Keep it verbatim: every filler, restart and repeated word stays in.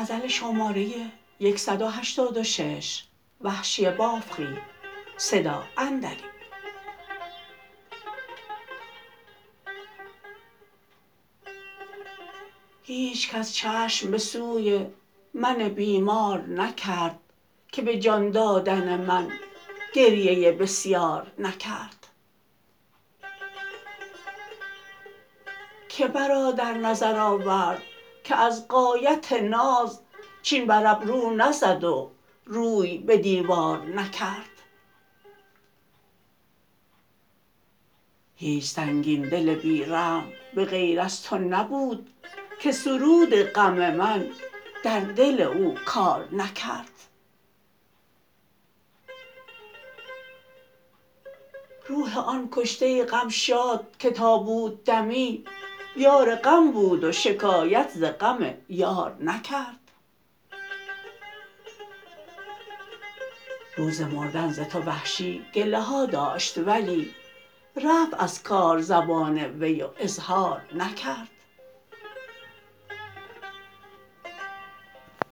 غزل شماره صد و هشتاد و شش وحشی بافقی. صدا اندریم. هیچ کس چشم به سوی من بیمار نکرد که به جان دادن من گریه بسیار نکرد. که مرا در نظر آورد که از غایت ناز چین بر ابرو نزد و روی به دیوار نکرد. هیچ سنگین دل بی رحم به غیر از تو نبود که سرود غم من در دل او کار نکرد. روح آن کشته غم شاد که تا بود دمی یار غم بود و شکایت ز غم یار نکرد. روز مردن ز تو وحشی گله ها داشت ولی رفت از کار زبان وی و اظهار نکرد.